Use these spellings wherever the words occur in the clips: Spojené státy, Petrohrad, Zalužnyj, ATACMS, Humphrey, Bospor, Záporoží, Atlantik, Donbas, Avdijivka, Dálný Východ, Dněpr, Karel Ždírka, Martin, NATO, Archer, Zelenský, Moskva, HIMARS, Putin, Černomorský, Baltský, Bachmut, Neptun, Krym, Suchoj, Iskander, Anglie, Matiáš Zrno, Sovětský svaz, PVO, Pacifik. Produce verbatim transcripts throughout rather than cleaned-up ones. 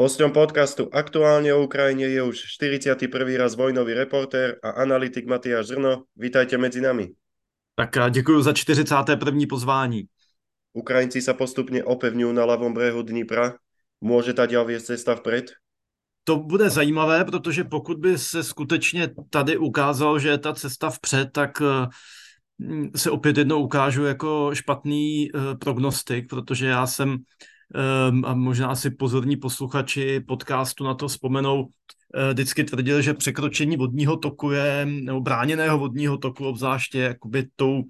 Hosťom podcastu Aktuálne o Ukrajine je už štyridsiaty prvý raz vojnový reportér a analytik Matiáš Zrno. Vítajte medzi nami. Tak děkuji za čtyřicáté první pozvání. Ukrajinci sa postupne opevňujú na ľavom brehu Dnipra. Môže tá ďal viesť cesta vpred? To bude zajímavé, protože pokud by se skutečně tady ukázalo, že je ta cesta vpřed, tak se opět jednou ukážu jako špatný prognostik, protože já jsem, a možná asi pozorní posluchači podcastu na to vzpomenou, vždycky tvrdil, že překročení vodního toku je, nebo bráněného vodního toku, obzvláště jakoby tou,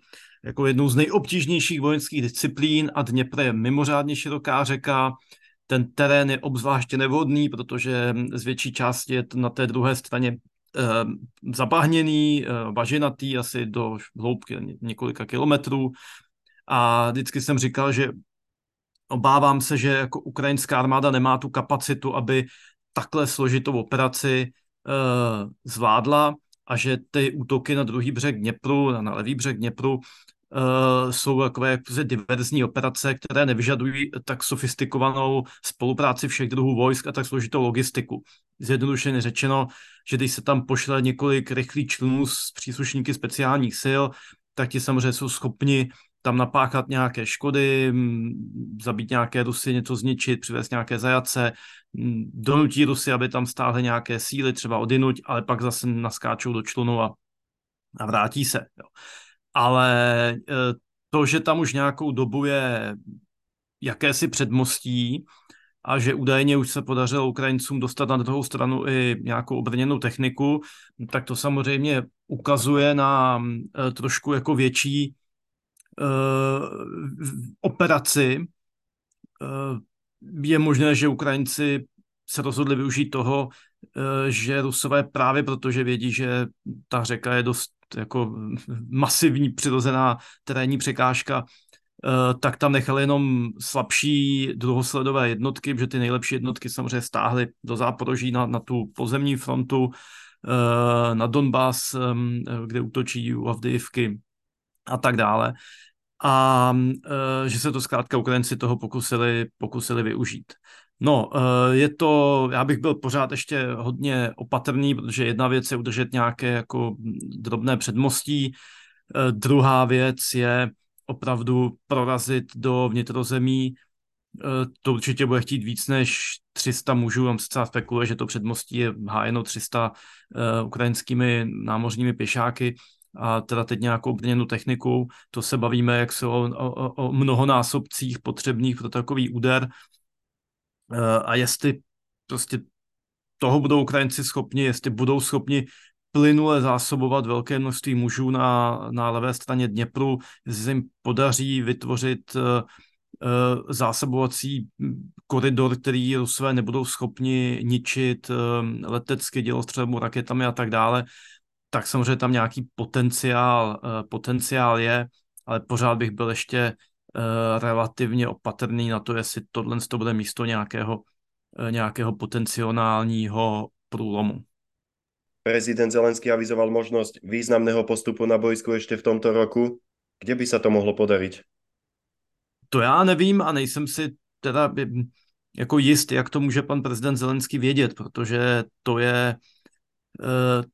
jako jednou z nejobtížnějších vojenských disciplín, a Dněpr je mimořádně široká řeka. Ten terén je obzvláště nevhodný, protože z větší části je na té druhé straně e, zabahněný, e, bažinatý asi do hloubky několika kilometrů. A vždycky jsem říkal, že obávám se, že jako ukrajinská armáda nemá tu kapacitu, aby takhle složitou operaci e, zvládla, a že ty útoky na druhý břeh Dněpru, na levý břeh Dněpru, Uh, jsou takové diverzní operace, které nevyžadují tak sofistikovanou spolupráci všech druhů vojsk a tak složitou logistiku. Zjednodušeně řečeno, že když se tam pošle několik rychlých člunů z příslušníky speciálních sil, tak ti samozřejmě jsou schopni tam napáchat nějaké škody, zabít nějaké Rusy, něco zničit, přivést nějaké zajace, donutí Rusy, aby tam stáhly nějaké síly, třeba odinuť, ale pak zase naskáčou do člunu a, a vrátí se. Jo. Ale to, že tam už nějakou dobu je jakési předmostí a že údajně už se podařilo Ukrajincům dostat na druhou stranu i nějakou obrněnou techniku, tak to samozřejmě ukazuje na trošku jako větší uh, operaci. Uh, je možné, že Ukrajinci se rozhodli využít toho, že Rusové právě protože vědí, že ta řeka je dost jako masivní přirozená terénní překážka, tak tam nechali jenom slabší druhosledové jednotky, protože ty nejlepší jednotky samozřejmě stáhly do Záporoží na, na tu pozemní frontu, na Donbas, kde útočí u Avdijivky a tak dále. A že se to zkrátka Ukrajinci toho pokusili, pokusili využít. No, je to, já bych byl pořád ještě hodně opatrný, protože jedna věc je udržet nějaké jako drobné předmostí, druhá věc je opravdu prorazit do vnitrozemí. To určitě bude chtít víc než tři sta mužů, tam se celá spekuluje, že to předmostí je hájeno tři sta ukrajinskými námořními pěšáky a teda teď nějakou obrněnou technikou. To se bavíme, jak se o, o, o mnohonásobcích potřebných pro takový úder. A jestli prostě toho budou Ukrajinci schopni, jestli budou schopni plynule zásobovat velké množství mužů na, na levé straně Dněpru, jestli se jim podaří vytvořit uh, zásobovací koridor, který Rusové nebudou schopni ničit uh, letecky, dělostřelbou, raketami a tak dále, tak samozřejmě tam nějaký potenciál, uh, potenciál je, ale pořád bych byl ještě relativně opatrný na to, jestli tohle to bude místo nějakého, nějakého potenciálního průlomu. Prezident Zelenský avizoval možnost významného postupu na bojsku ještě v tomto roku. Kde by se to mohlo podarit? To já nevím a nejsem si teda jako jist, jak to může pan prezident Zelenský vědět, protože to je,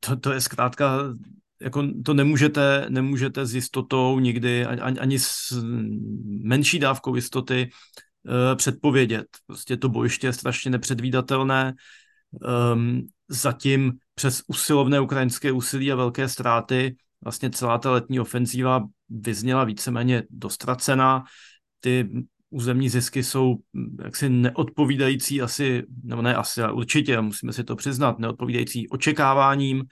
to, to je zkrátka... Jako to nemůžete, nemůžete s jistotou nikdy, ani, ani s menší dávkou jistoty uh, předpovědět. Prostě to bojiště je strašně nepředvídatelné. Um, zatím přes usilovné ukrajinské úsilí a velké ztráty vlastně celá ta letní ofenzíva vyzněla víceméně dostracená. Ty územní zisky jsou jaksi neodpovídající asi, nebo ne asi, ale určitě, musíme si to přiznat, neodpovídající očekáváním.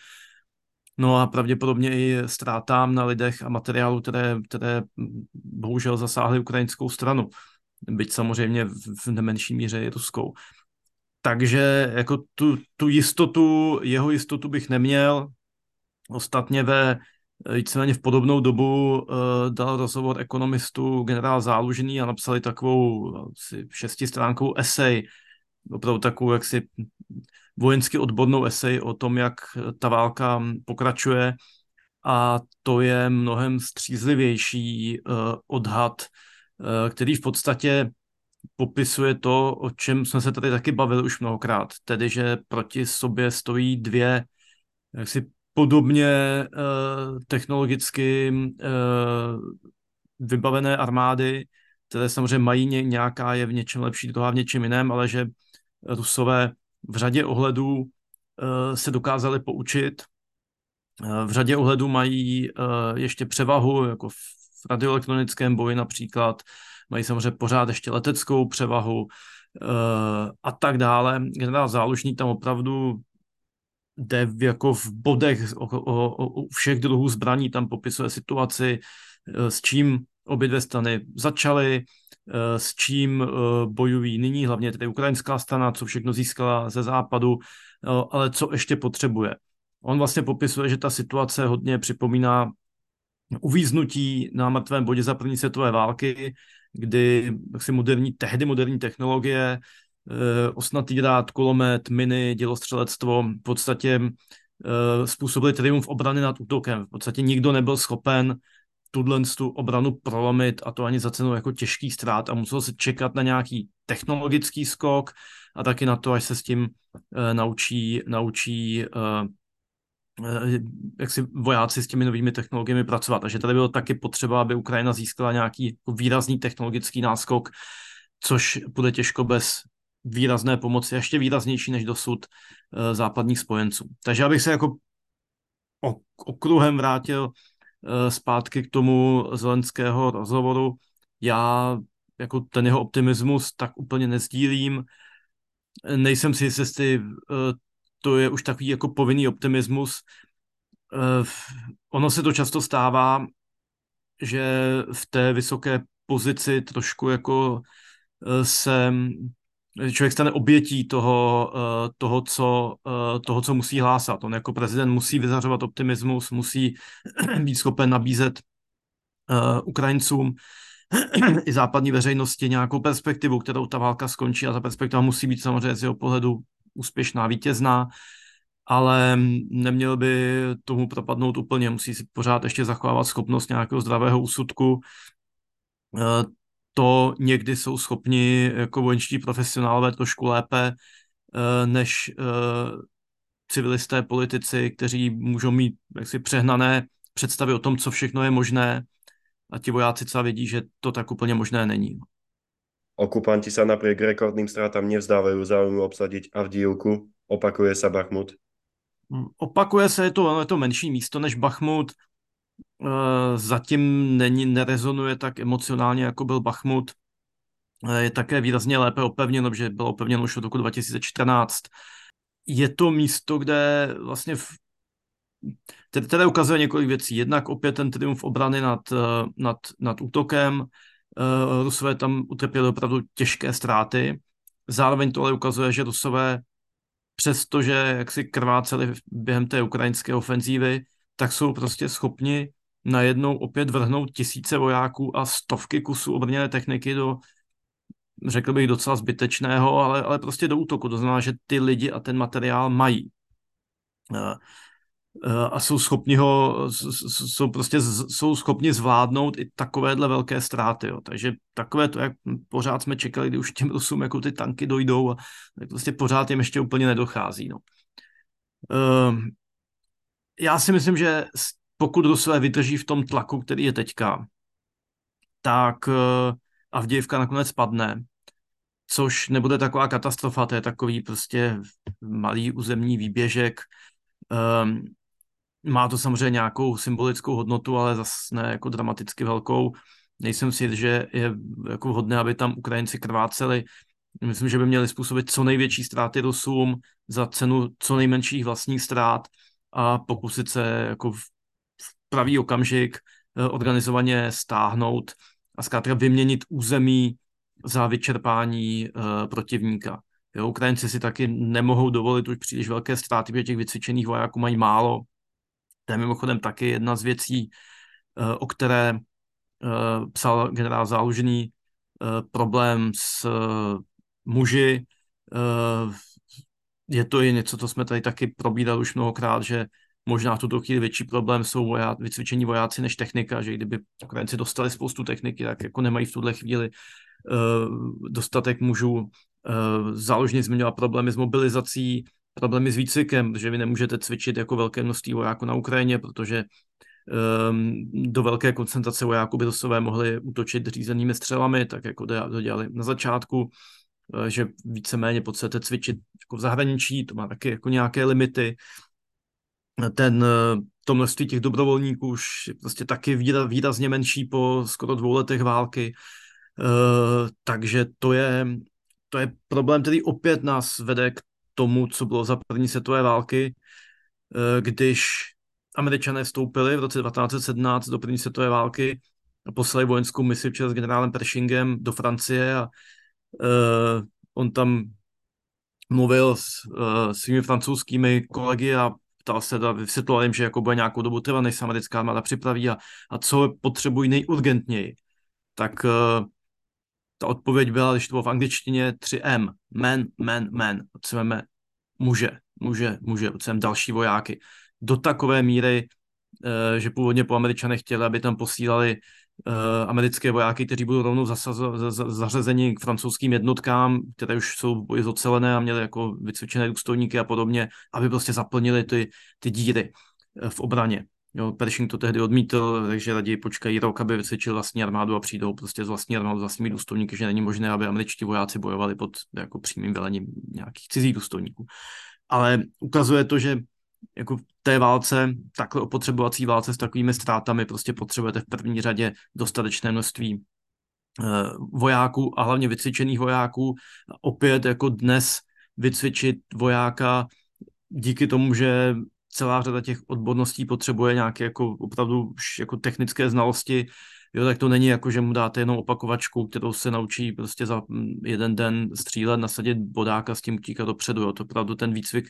No a pravděpodobně i ztrátám na lidech a materiálu, které, které bohužel zasáhly ukrajinskou stranu, byť samozřejmě v nemenší míře i ruskou. Takže jako tu, tu jistotu, jeho jistotu bych neměl. Ostatně ve, víceméně v podobnou dobu uh, dal rozhovor ekonomistu generál Zalužnyj a napsali takovou asi šestistránkovou esej, opravdu takovou jaksi vojensky odbornou esej o tom, jak ta válka pokračuje, a to je mnohem střízlivější uh, odhad, uh, který v podstatě popisuje to, o čem jsme se tady taky bavili už mnohokrát, tedy že proti sobě stojí dvě jaksi podobně eh, technologicky eh, vybavené armády, které samozřejmě mají ně, nějaká je v něčem lepší, druhá v něčem jiném, ale že Rusové v řadě ohledů eh, se dokázali poučit. Eh, v řadě ohledů mají eh, ještě převahu, jako v radioelektronickém boji například, mají samozřejmě pořád ještě leteckou převahu e, a tak dále. Generál Zálužník tam opravdu jde v, jako v bodech o, o, o všech druhů zbraní, tam popisuje situaci, e, s čím obě dvě strany začaly, e, s čím e, bojují nyní, hlavně tedy ukrajinská strana, co všechno získala ze západu, e, ale co ještě potřebuje. On vlastně popisuje, že ta situace hodně připomíná uvíznutí na mrtvém bodě za první světové války, kdy jaksi moderní, tehdy moderní technologie, e, osnatý drát, kulomet, miny, dělostřelectvo v podstatě e, způsobili triumf obrany nad útokem. V podstatě nikdo nebyl schopen tu obranu prolomit, a to ani za cenu jako těžkých ztrát, a muselo se čekat na nějaký technologický skok a taky na to, až se s tím e, naučí, naučí e, jak si vojáci s těmi novými technologiemi pracovat. Takže tady bylo taky potřeba, aby Ukrajina získala nějaký výrazný technologický náskok, což bude těžko bez výrazné pomoci, ještě výraznější než dosud západních spojenců. Takže abych se jako okruhem vrátil zpátky k tomu Zelenského rozhovoru, já jako ten jeho optimismus tak úplně nesdílím. Nejsem si jistý, jestli to je už takový jako povinný optimismus. Eh, ono se to často stává, že v té vysoké pozici trošku jako eh, se člověk stane obětí toho, eh, toho, co, eh, toho, co musí hlásat. On jako prezident musí vyzařovat optimismus, musí být schopen nabízet eh, Ukrajincům i západní veřejnosti nějakou perspektivu, kterou ta válka skončí, a ta perspektiva musí být samozřejmě z jeho pohledu úspěšná, vítězná, ale neměl by tomu propadnout úplně, musí si pořád ještě zachovávat schopnost nějakého zdravého úsudku. To někdy jsou schopni jako vojenští profesionálové trošku lépe než civilisté politici, kteří můžou mít jaksi přehnané představy o tom, co všechno je možné, a ti vojáci třeba vědí, že to tak úplně možné není. Okupanti sa napriek rekordným stratám nevzdávajú záujmu obsadiť Avdijivku. Opakuje sa Bachmut? Opakuje sa, je to, je to menší místo než Bachmut. E, zatím není, nerezonuje tak emocionálně, jako byl Bachmut. E, je také výrazně lépe opevněno, protože bylo opevněno už od roku dva tisíce čtrnáct. Je to místo, kde vlastně v, teda ukazuje několik věcí. Jednak opět ten triumf obrany nad, nad, nad útokem. Rusové tam utrpěli opravdu těžké ztráty. Zároveň to ale ukazuje, že Rusové, přestože jak si krváceli během té ukrajinské ofenzívy, tak jsou prostě schopni najednou opět vrhnout tisíce vojáků a stovky kusů obrněné techniky do, řekl bych, docela zbytečného, ale, ale prostě do útoku. To znamená, že ty lidi a ten materiál mají. A jsou schopni ho, jsou prostě jsou schopni zvládnout i takovéhle velké ztráty. Jo. Takže takové to, jak pořád jsme čekali, kdy už těm Rusům jako ty tanky dojdou, a tak prostě pořád jim ještě úplně nedochází. No. Já si myslím, že pokud Rusové vydrží v tom tlaku, který je teďka, tak Avdijivka nakonec padne, což nebude taková katastrofa, to je takový prostě malý územní výběžek. Má to samozřejmě nějakou symbolickou hodnotu, ale zase ne jako dramaticky velkou. Nejsem si jist, že je jako vhodné, aby tam Ukrajinci krváceli. Myslím, že by měli způsobit co největší ztráty Rusům za cenu co nejmenších vlastních ztrát a pokusit se jako v pravý okamžik organizovaně stáhnout a zkrátka vyměnit území za vyčerpání protivníka. Jo, Ukrajinci si taky nemohou dovolit už příliš velké ztráty, protože těch vycvičených vojáků mají málo. To je mimochodem taky jedna z věcí, o které psal generál Zálužný, problém s muži. Je to i něco, co jsme tady taky probírali už mnohokrát, že možná v tuto chvíli větší problém jsou vojáci, vycvičení vojáci než technika, že kdyby Ukrajinci dostali spoustu techniky, tak jako nemají v tuhle chvíli dostatek mužů. Záložnic měla problémy s mobilizací, problémy s výcvikem, že vy nemůžete cvičit jako velké množství vojáků na Ukrajině, protože do velké koncentrace vojáků by Rusové mohli útočit řízenými střelami, tak jako to dělali na začátku, že víceméně potřebujete cvičit jako v zahraničí, to má taky jako nějaké limity. Ten, to množství těch dobrovolníků už je prostě taky výrazně menší po skoro dvou letech války, takže to je, to je problém, který opět nás vede k tomu, co bylo za první světové války, když Američané vstoupili v roce devatenáct sedmnáct do první světové války a poslali vojenskou misi s generálem Pershingem do Francie a uh, on tam mluvil s uh, svými francouzskými kolegy a ptal se, vysvětlil jim, že jako bude nějakou dobu trvat, než se americká armáda připraví a, a co potřebují nejurgentněji. Tak uh, ta odpověď byla, když to bylo v angličtině, tři em, men, men, men, potřebujeme muže, muže, muže, potřebujeme další vojáky. Do takové míry, že původně po Američanech chtěli, aby tam posílali americké vojáky, kteří budou rovnou zasazo- zařazeni k francouzským jednotkám, které už jsou zocelené a měly jako vycvičené důstojníky a podobně, aby prostě zaplnili ty, ty díry v obraně. Jo, Pershing to tehdy odmítl, takže raději počkají rok, aby vycvičil vlastní armádu a přijdou prostě z vlastní armádu, s vlastními důstojníky, že není možné, aby američtí vojáci bojovali pod jako přímým velením nějakých cizích důstojníků. Ale ukazuje to, že jako v té válce, takhle opotřebovací válce s takovými ztrátami prostě potřebujete v první řadě dostatečné množství e, vojáků a hlavně vycvičených vojáků. Opět jako dnes vycvičit vojáka díky tomu, že celá řada těch odborností potřebuje nějaké jako opravdu jako technické znalosti, jo, tak to není jako, že mu dáte jenom opakovačku, kterou se naučí prostě za jeden den střílet, nasadit bodáka s tím utíkat dopředu. Jo. To opravdu ten výcvik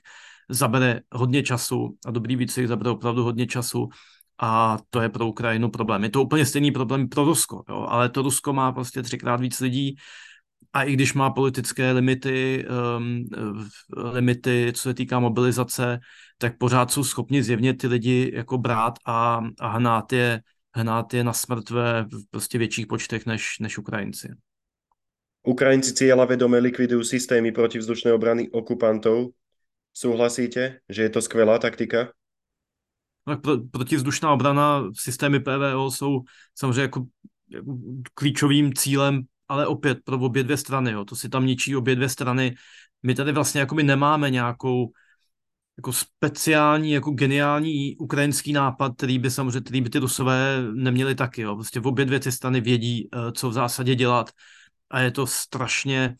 zabere hodně času a dobrý výcvik zabere opravdu hodně času a to je pro Ukrajinu problém. Je to úplně stejný problém pro Rusko, jo, ale to Rusko má prostě třikrát víc lidí a i když má politické limity, um, limity, co se týká mobilizace, tak pořád jsou schopni zjevně ty lidi jako brát a, a hnát je hnát je na smrt ve prostě větších počtech než, než Ukrajinci. Ukrajinci cieľa vedome likvidujú systémy protivzdušnej obrany okupantov. Súhlasíte, že je to skvelá taktika? Tak pro, protivzdušná obrana, systémy P V O jsou samozřejmě jako, jako klíčovým cílem, ale opět pro obě dvě strany. Jo. To si tam ničí obě dvě strany. My tady vlastně jako my nemáme nějakou jako speciální, jako geniální ukrajinský nápad, který by samozřejmě který by ty Rusové neměli taky. Jo. Prostě v obě dvě ty strany vědí, co v zásadě dělat a je to strašně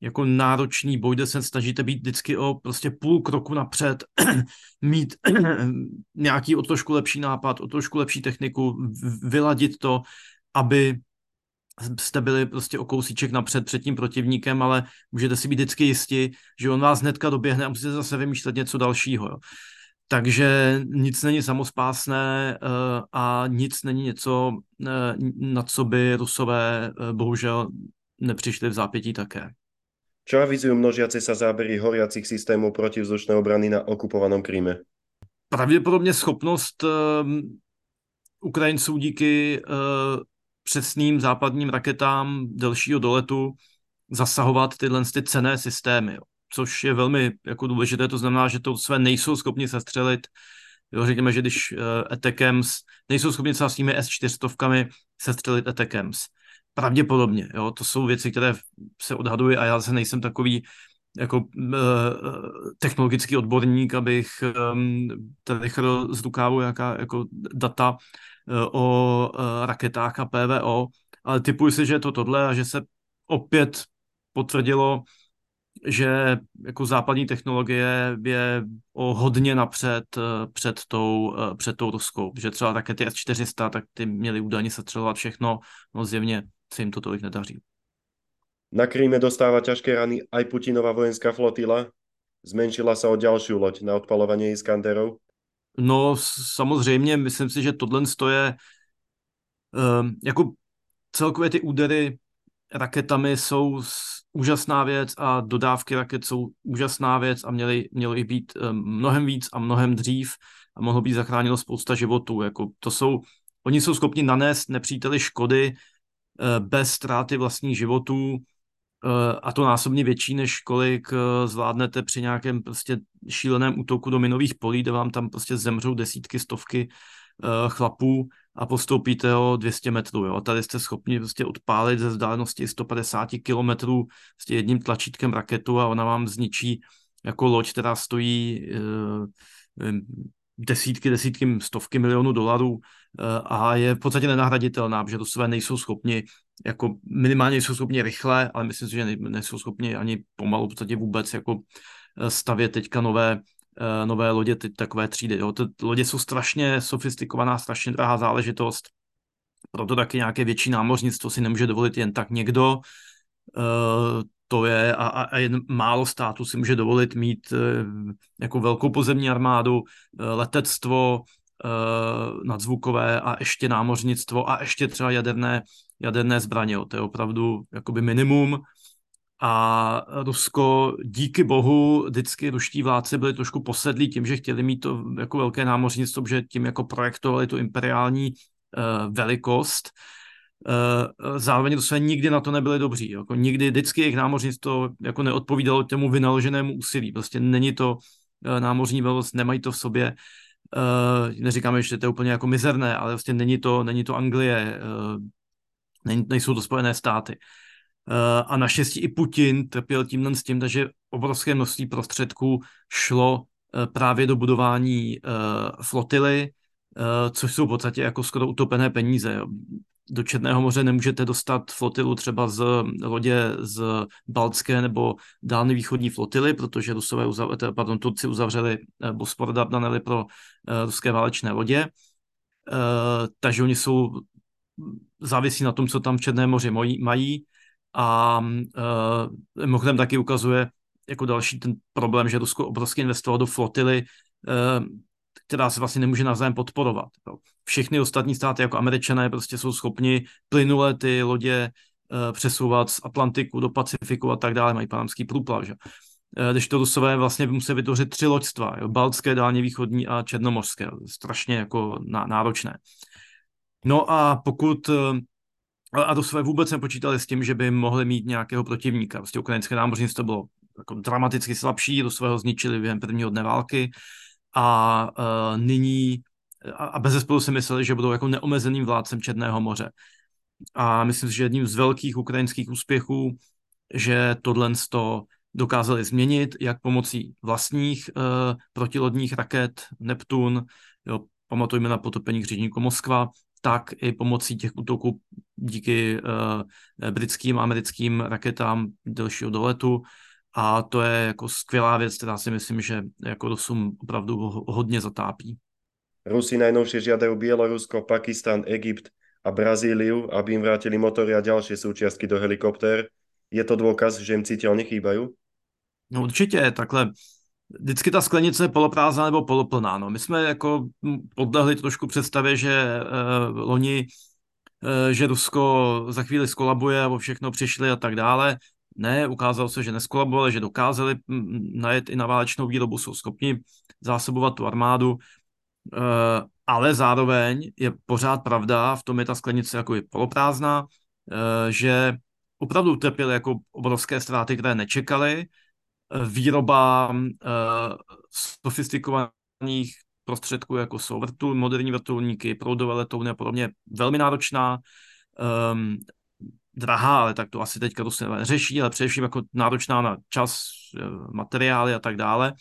jako náročný boj, kde se snažíte být vždycky o prostě půl kroku napřed, mít nějaký o trošku lepší nápad, o trošku lepší techniku, vyladit to, aby jste byli prostě o kousíček napřed před tím protivníkem, ale můžete si být vždycky jisti, že on vás hnedka doběhne a musíte zase vymýšlet něco dalšího. Jo. Takže nic není samospásné a nic není něco, na co by Rusové bohužel nepřišli v zápětí také. Čo avizujú množiace sa zábery horiacich systémov protivzdušnej obrany na okupovanom Kryme? Pravděpodobně schopnost uh, Ukrajinců díky uh, přesným západním raketám delšího doletu zasahovat tyhle ty cenné systémy, jo. Což je velmi jako důležité, to znamená, že to své nejsou schopni sestřelit. Jo, řekněme, že když uh, A T A C M S nejsou schopni se s těmi S čtyři sta sestřelit A T A C M S. Pravděpodobně, jo, to jsou věci, které se odhadují a já se nejsem takový jako e, technologický odborník, abych e, tady chrl z rukávu jaká jako data e, o e, raketách a P V O, ale tipuji si, že je to tohle a že se opět potvrdilo, že jako západní technologie je o hodně napřed před tou, před tou ruskou, že třeba rakety S čtyři sta, tak ty měly údajně sestřelovat všechno, no zjevně se jim to tolik nedaří. Na Kríme dostáva ťažké rany aj Putinova vojenská flotila. Zmenšila sa o ďalšiu loď na odpalovanie Iskanderov? No samozřejmě, myslím si, že tohle je um, jako celkově ty údery raketami jsou úžasná věc a dodávky raket jsou úžasná věc a měly, mělo jich být mnohem víc a mnohem dřív a mohlo být zachráněno spousta životů. Jako to jsou, oni jsou schopni nanést nepříteli škody, bez ztráty vlastních životů, a to násobně větší, než kolik zvládnete při nějakém prostě šíleném útoku do minových polí, kde vám tam prostě zemřou desítky, stovky chlapů a postoupíte o dvě stě metrů. Jo. A tady jste schopni prostě odpálit ze vzdálenosti sto padesát kilometrů prostě jedním tlačítkem raketu a ona vám zničí jako loď, která stojí desítky, desítky, stovky milionů dolarů a je v podstatě nenahraditelná, protože Rusové nejsou schopni, jako minimálně nejsou schopni rychle, ale myslím si, že nejsou schopni ani pomalu v podstatě vůbec jako stavět teďka nové, nové lodě, teď takové třídy. Jo. Ty lodě jsou strašně sofistikovaná, strašně drahá záležitost, proto taky nějaké větší námořnictvo si nemůže dovolit jen tak někdo, to je, a, a jen málo států si může dovolit mít jako velkou pozemní armádu, letectvo, nadzvukové a ještě námořnictvo a ještě třeba jaderné, jaderné zbraně. To je opravdu jakoby minimum. A Rusko, díky bohu, vždycky ruští vládci byli trošku posedlí tím, že chtěli mít to jako velké námořnictvo, že tím jako projektovali tu imperiální uh, velikost. Uh, zároveň Rusové nikdy na to nebyli dobří. Jako nikdy, vždycky jejich námořnictvo jako neodpovídalo těmu vynaloženému úsilí. Prostě není to uh, námořní velikost, nemají to v sobě. Uh, neříkáme, že to je úplně jako mizerné, ale vlastně není to, není to Anglie, uh, není, nejsou to Spojené státy. Uh, a naštěstí i Putin trpěl tímhle s tím, takže obrovské množství prostředků šlo uh, právě do budování uh, flotily, uh, což jsou v podstatě jako skoro utopené peníze. Jo. Do Černého moře nemůžete dostat flotilu třeba z lodě z Baltské nebo Dálný východní flotily, protože Rusové uzavřeli, pardon, Turci uzavřeli Bospor a daneli pro ruské válečné lodě. Takže oni jsou závisí na tom, co tam v Černém moři mají. A mimochodem taky ukazuje jako další ten problém, že Rusko obrovsky investovalo do flotily, která se vlastně nemůže navzájem podporovat. Všechny ostatní státy, jako Američané, prostě jsou schopni plynule ty lodě přesouvat z Atlantiku do Pacifiku a tak dále, mají Panamský průplav. Že? Když to Rusové vlastně musí vytvořit tři loďstva, jo? Baltské, Dálně východní a Černomorské. Strašně jako náročné. No a pokud... A Rusové vůbec nepočítali s tím, že by mohli mít nějakého protivníka. Prostě ukrajinské námořnictvo bylo jako dramaticky slabší, Rusové ho zničili během prvního dne války. A uh, nyní, a, a bezesporu si mysleli, že budou jako neomezeným vládcem Černého moře. A myslím si, že jedním z velkých ukrajinských úspěchů, že tohle to dokázali změnit, jak pomocí vlastních uh, protilodních raket Neptun, jo, pamatujme na potopení křižníku Moskva, tak i pomocí těch útoků díky uh, britským a americkým raketám delšího doletu. A to je jako skvělá věc, která si myslím, že jako Rusům opravdu hodně zatápí. Rusi najnovšie žiadajú Bielorusko, Pakistan, Egypt a Brazíliu, aby im vrátili motory a ďalšie súčiastky do helikoptér. Je to dôkaz, že im citeľne chýbajú? No určitě, takhle. Vždycky ta sklenice je poloprázdná nebo poloplná. No. My jsme jako podlehli trošku představě, že uh, loni, uh, že Rusko za chvíli skolabuje a o všechno přišli a tak dále. Ne, ukázalo se, že neskolabovali, že dokázali najet i na válečnou výrobu, jsou schopni zásobovat tu armádu, ale zároveň je pořád pravda, v tom je ta sklenice jako je poloprázdná, že opravdu utrpěli jako obrovské ztráty, které nečekali, výroba sofistikovaných prostředků, jako jsou vrtul, moderní vrtulníky, proudové letouny a podobně, velmi náročná, drahá, ale tak to asi teďka to se neřeší, ale především jako náročná na čas, materiály a tak dále.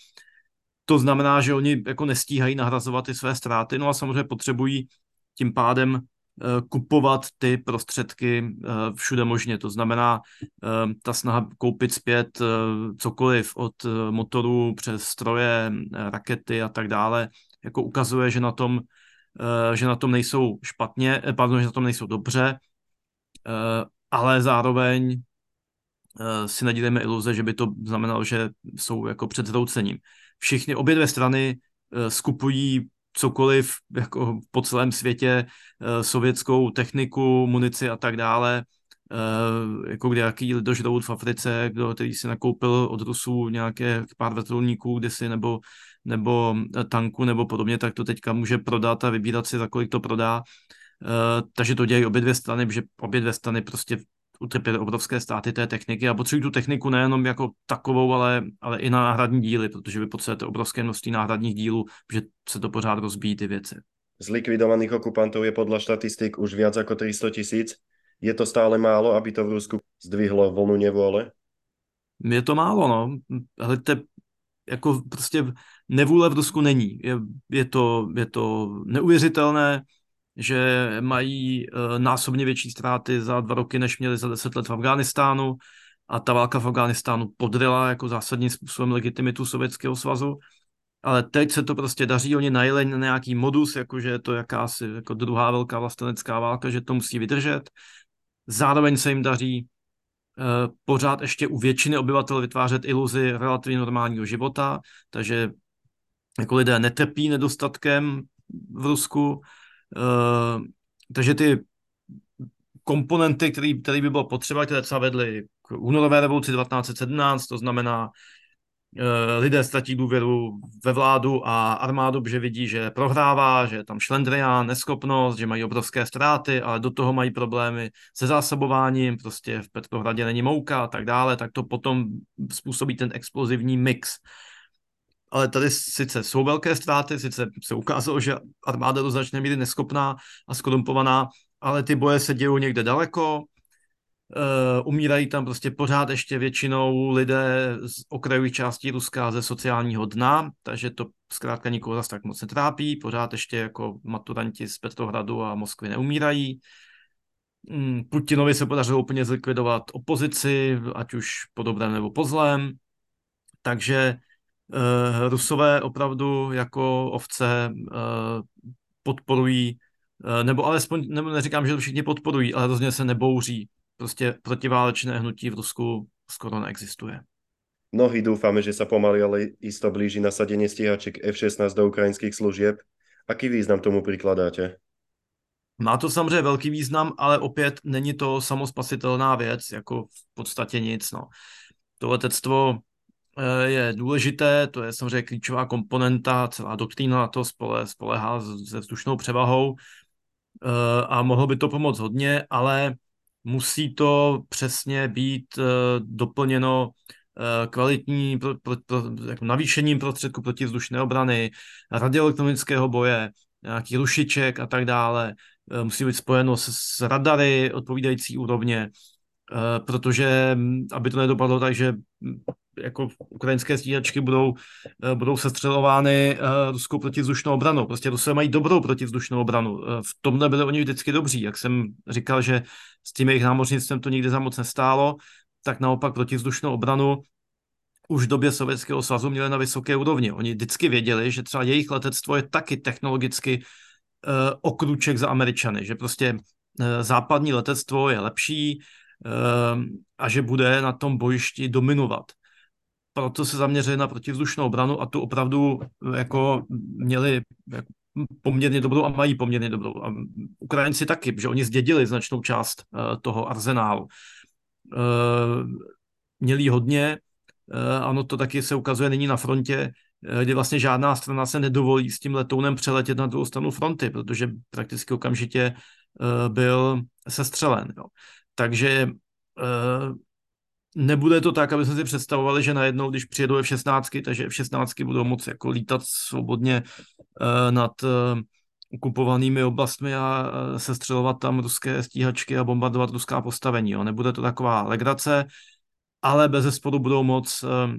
To znamená, že oni jako nestíhají nahrazovat ty své ztráty, no a samozřejmě potřebují tím pádem kupovat ty prostředky všude možně. To znamená, ta snaha koupit zpět cokoliv od motorů přes stroje, rakety a tak dále, jako ukazuje, že na tom, že na tom nejsou špatně, pardon, že na tom nejsou dobře, ale zároveň si nedílejme iluze, že by to znamenalo, že jsou jako před zroucením. Všichni, obě dvě strany skupují cokoliv jako po celém světě, sovětskou techniku, munici a tak dále, jako kde jaký lidožrout v Africe, kdo, který si nakoupil od Rusů nějaké pár vrtulníků kdysi nebo, nebo tanku nebo podobně, tak to teďka může prodat a vybírat si, za kolik to prodá. Uh, takže to dělají obě dvě strany, protože obě dvě strany prostě utrpěly obrovské ztráty té techniky a potřebují tu techniku nejenom jako takovou, ale, ale i na náhradní díly, protože vy potřebujete obrovské množství náhradních dílů, že se to pořád rozbíjí ty věci. Zlikvidovaných okupantů je podle štatistik už viac ako tristo tisíc. Je to stále málo, aby to v Rusku zdvihlo vlnu nevôle? Je to málo, no. Hleďte, jako prostě nevůle v Rusku není. Je, je, to, je to neuvěřitelné, že mají e, násobně větší ztráty za dva roky, než měli za deset let v Afghánistánu, a ta válka v Afghánistánu podryla jako zásadním způsobem legitimitu Sovětského svazu. Ale teď se to prostě daří, oni najeli na nějaký modus, jakože je to jakási jako druhá velká vlastenecká válka, že to musí vydržet. Zároveň se jim daří e, pořád ještě u většiny obyvatel vytvářet iluzi relativně normálního života, takže jako lidé netrpí nedostatkem v Rusku. Uh, takže ty komponenty, který, který by bylo potřeba, které třeba vedly k únorové revoluci devatenáct sedmnáct, to znamená uh, lidé ztratí důvěru ve vládu a armádu, že vidí, že prohrává, že je tam šlendrián, neschopnost, že mají obrovské ztráty, ale do toho mají problémy se zásobováním, prostě v Petrohradě není mouka a tak dále, tak to potom způsobí ten explozivní mix. Ale tady sice jsou velké ztráty, sice se ukázalo, že armáda do značné míry neschopná a skorumpovaná, ale ty boje se dějou někde daleko, e, umírají tam prostě pořád ještě většinou lidé z okrajových částí Ruska, ze sociálního dna, takže to zkrátka nikoho zase tak moc netrápí, pořád ještě jako maturanti z Petrohradu a Moskvy neumírají. Putinovi se podařilo úplně zlikvidovat opozici, ať už po dobrém nebo po zlém, takže Uh, Rusové opravdu jako ovce uh, podporují, uh, nebo alespoň, nebo neříkám, že to všichni podporují, ale rozhodně se nebouří. Prostě protiválečné hnutí v Rusku skoro neexistuje. Mnohí dúfame, že sa pomaly, ale isto blíži nasadenie stíhačiek F šestnáct do ukrajinských služieb. Aký význam tomu prikladáte? Má to samozřejmě velký význam, ale opět není to samospasitelná věc, jako v podstatě nic. No. To letectvo je důležité, to je samozřejmě klíčová komponenta, celá doktrína na to spole, spolehá se vzdušnou převahou a mohlo by to pomoct hodně, ale musí to přesně být doplněno kvalitní pro, pro, pro, jako navýšením prostředku protivzdušné obrany, radioelektronického boje, nějaký rušiček a tak dále. Musí být spojeno s, s radary odpovídající úrovně, protože aby to nedopadlo tak, že jako ukrajinské stíhačky budou, budou sestřelovány ruskou protivzdušnou obranou. Prostě Rusové mají dobrou protivzdušnou obranu. V tomhle byli oni vždycky dobří. Jak jsem říkal, že s tím jejich námořnictvem to nikdy za moc nestálo, tak naopak protivzdušnou obranu už v době Sovětského svazu měli na vysoké úrovni. Oni vždycky věděli, že třeba jejich letectvo je taky technologicky okruček za Američany, že prostě západní letectvo je lepší a že bude na tom bojišti dominovat. Proto se zaměřili na protivzdušnou obranu a tu opravdu jako měli jako poměrně dobrou a mají poměrně dobrou. A Ukrajinci taky, že oni zdědili značnou část uh, toho arzenálu. Uh, měli hodně, uh, ano, to taky se ukazuje nyní na frontě, uh, kdy vlastně žádná strana se nedovolí s tím letounem přeletět na druhou stranu fronty, protože prakticky okamžitě uh, byl sestřelen. Jo. Takže uh, nebude to tak, aby jsme si představovali, že najednou, když přijedou F šestnáct, takže F šestnáct budou moc jako lítat svobodně uh, nad uh, okupovanými oblastmi a uh, sestřelovat tam ruské stíhačky a bombardovat ruská postavení. Jo. Nebude to taková legrace, ale bezesporu budou moc, uh,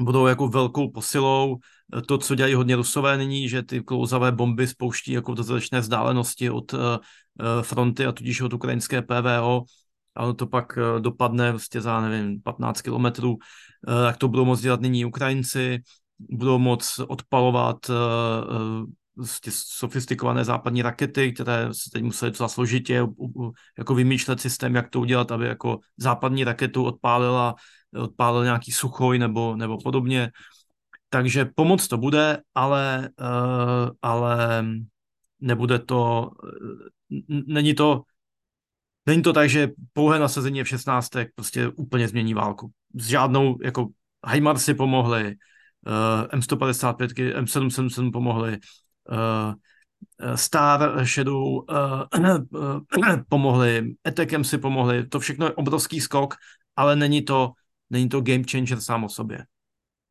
budou jako velkou posilou to, co dělají hodně Rusové nyní, že ty klouzavé bomby spouští jako v dostatečné vzdálenosti od uh, fronty a tudíž od ukrajinské P V O, a to pak dopadne vlastně za, nevím, patnáct kilometrů, tak to budou moc dělat nyní Ukrajinci, budou moc odpalovat vlastně sofistikované západní rakety, které se teď museli docela složitě jako vymýšlet systém, jak to udělat, aby jako západní raketu odpálila, odpálil nějaký Suchoj nebo, nebo podobně. Takže pomoc to bude, ale, ale nebude to, není to, Není to tak, že pouhé nasazení F šestnáct prostě úplně změní válku. S žádnou, jako HIMARSy pomohly, M jedna padesát pět, M sedm sedm sedm pomohly, Star, Shadow, pomohli, Etekem si pomohli, to všechno je obrovský skok, ale není to, není to game changer sám o sobě.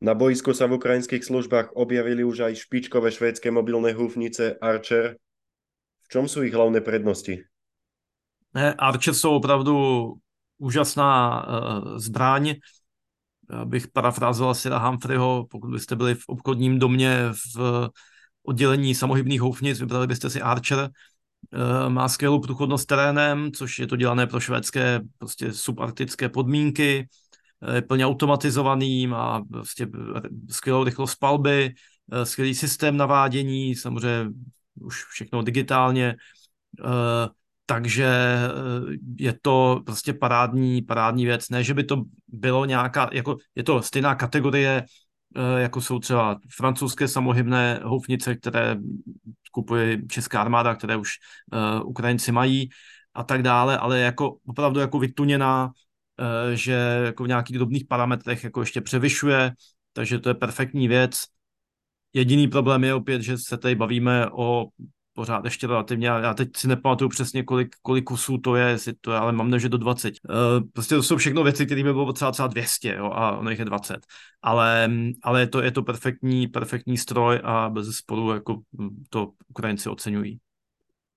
Na boisku sa v ukrajinských službách objavili už aj špičkové švédske mobilné húfnice Archer. V čom sú ich hlavné prednosti? Archer sú opravdu úžasná zbraň. Bych parafrázoval Sira Humphreyho, pokud byste byli v obchodním domě v oddělení samohybných houfnic, vybrali byste si Archer. Má skvělou průchodnost terénem, což je to dělané pro švédské prostě subarktické podmínky. Je plně automatizovaný, má prostě skvělou rychlost palby, skvělý systém navádění, samozřejmě už všechno digitálně. Takže je to prostě parádní, parádní věc. Ne, že by to bylo nějaká, jako je to stejná kategorie, jako jsou třeba francouzské samohybné houfnice, které kupuje česká armáda, které už Ukrajinci mají a tak dále, ale jako opravdu jako vytuněná, že jako v nějakých drobných parametrech jako ještě převyšuje, takže to je perfektní věc. Jediný problém je opět, že se tady bavíme o pořád ještě relativně, já teď si nepamatuju přesně, kolik, kolik kusů to je, jestli to je, ale mám ne, že do dvaceti. E, prostě to jsou všechno věci, které by bylo potřeba dvě stě, jo, a ono jich je dvacet. Ale, ale je to, je to perfektní, perfektní stroj a bezesporu jako to Ukrajinci oceňují.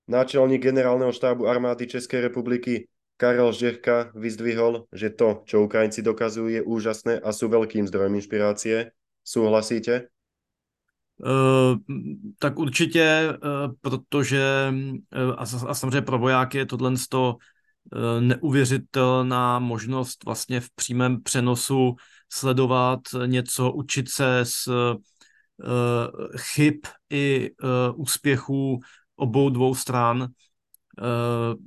Náčelník generálneho štábu armády České republiky Karel Ždírka vyzdvihol, že to, čo Ukrajinci dokazujú, je úžasné a sú veľkým zdrojom inšpirácie. Súhlasíte? Uh, tak určitě, uh, protože uh, a, a samozřejmě pro vojáky je tohle uh, neuvěřitelná možnost vlastně v přímém přenosu sledovat něco, učit se z uh, chyb i uh, úspěchů obou dvou stran. Uh,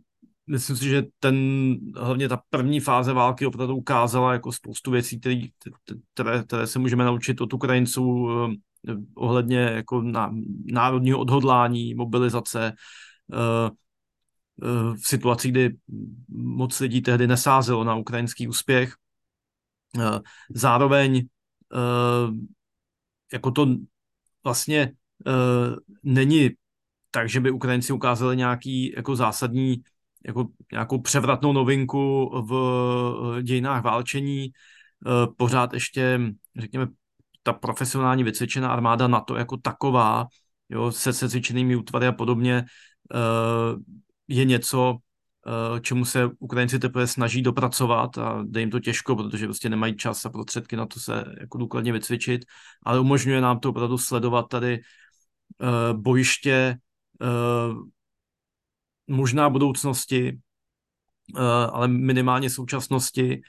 Myslím si, že ten, hlavně ta první fáze války opravdu ukázala jako spoustu věcí, které, které, které se můžeme naučit od Ukrajinců eh, ohledně jako na, národního odhodlání, mobilizace eh, eh, v situaci, kdy moc lidí tehdy nesázelo na ukrajinský úspěch. Eh, zároveň eh, jako to vlastně eh, není tak, že by Ukrajinci ukázali nějaký jako zásadní jako nějakou převratnou novinku v dějinách válčení. Pořád ještě, řekněme, ta profesionální vycvičená armáda NATO jako taková, jo, se secvičenými útvary a podobně, je něco, čemu se Ukrajinci teprve snaží dopracovat a jde jim to těžko, protože prostě nemají čas a prostředky na to se jako důkladně vycvičit, ale umožňuje nám to opravdu sledovat tady bojiště možná budoucnosti, ale minimálně současnosti,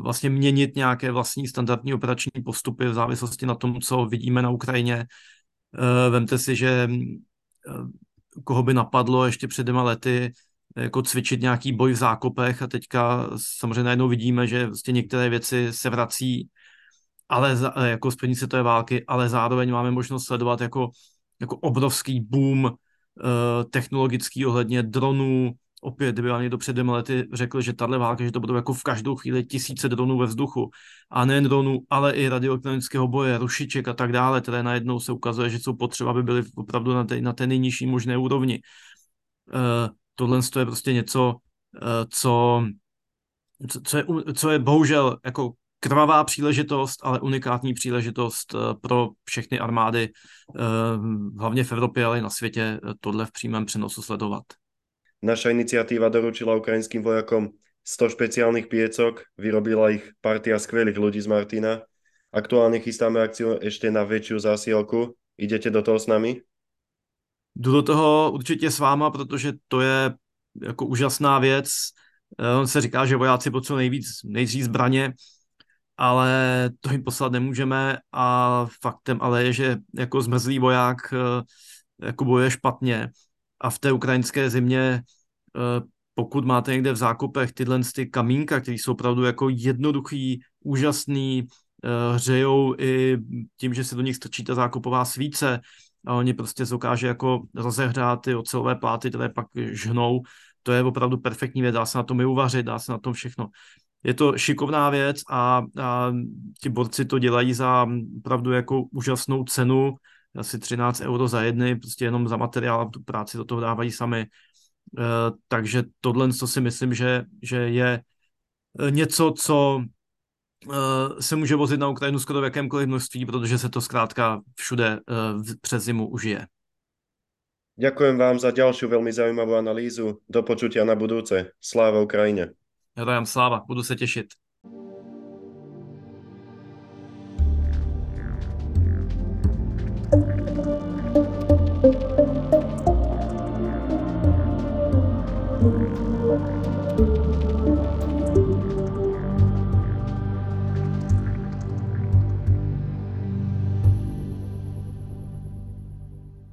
vlastně měnit nějaké vlastní standardní operační postupy v závislosti na tom, co vidíme na Ukrajině. Vemte si, že koho by napadlo ještě před dvěma lety jako cvičit nějaký boj v zákopech a teďka samozřejmě najednou vidíme, že vlastně některé věci se vrací, ale za, jako z první světové války, ale zároveň máme možnost sledovat jako, jako obrovský boom technologický ohledně dronů. Opět, kdyby vám někdo před dvěma lety řekl, že tato válka, že to budou jako v každou chvíli tisíce dronů ve vzduchu. A nejen dronů, ale i radioelektronického boje, rušiček a tak dále, které najednou se ukazuje, že jsou potřeba, aby byly opravdu na té, na té nejnižší možné úrovni. Uh, tohle je prostě něco, uh, co, co, je, co je bohužel jako krvavá příležitost, ale unikátní příležitost pro všechny armády, hlavně v Evropě, ale i na světě, tohle v přímém přenosu sledovat. Naša iniciatíva doručila ukrajinským vojakom sto špeciálnych piecok, vyrobila ich partia skvelých ľudí z Martina. Aktuálne chystáme akciu ešte na väčšiu zásielku. Idete do toho s nami? Jdu do toho určitě s váma, protože to je jako úžasná věc. On se říká, že vojáci potřebují nejvíc, nejdřív zbraně, ale to jim poslat nemůžeme a faktem ale je, že jako zmrzlý voják jako bojuje špatně a v té ukrajinské zimě, pokud máte někde v zákopech tyhle ty kamínka, které jsou opravdu jako jednoduchý, úžasný, hřejou i tím, že se do nich strčí ta zákopová svíce a oni prostě dokáže jako rozehřát ty ocelové pláty, které pak žhnou, to je opravdu perfektní věc, dá se na tom i uvařit, dá se na tom všechno. Je to šikovná věc a, a ti borci to dělají za opravdu jako úžasnou cenu asi třináct euro za jedny, prostě jenom za materiál a tu práci do toho dávají sami. Takže tohle co si myslím, že, že je něco, co se může vozit na Ukrajinu skoro v jakémkoliv množství, protože se to zkrátka všude přes zimu užije. Ďakujem vám za ďalšiu veľmi zaujímavú analýzu. Do počutia na budúce. Sláva Ukrajine. Ja dajem sláva, budu sa tešiť.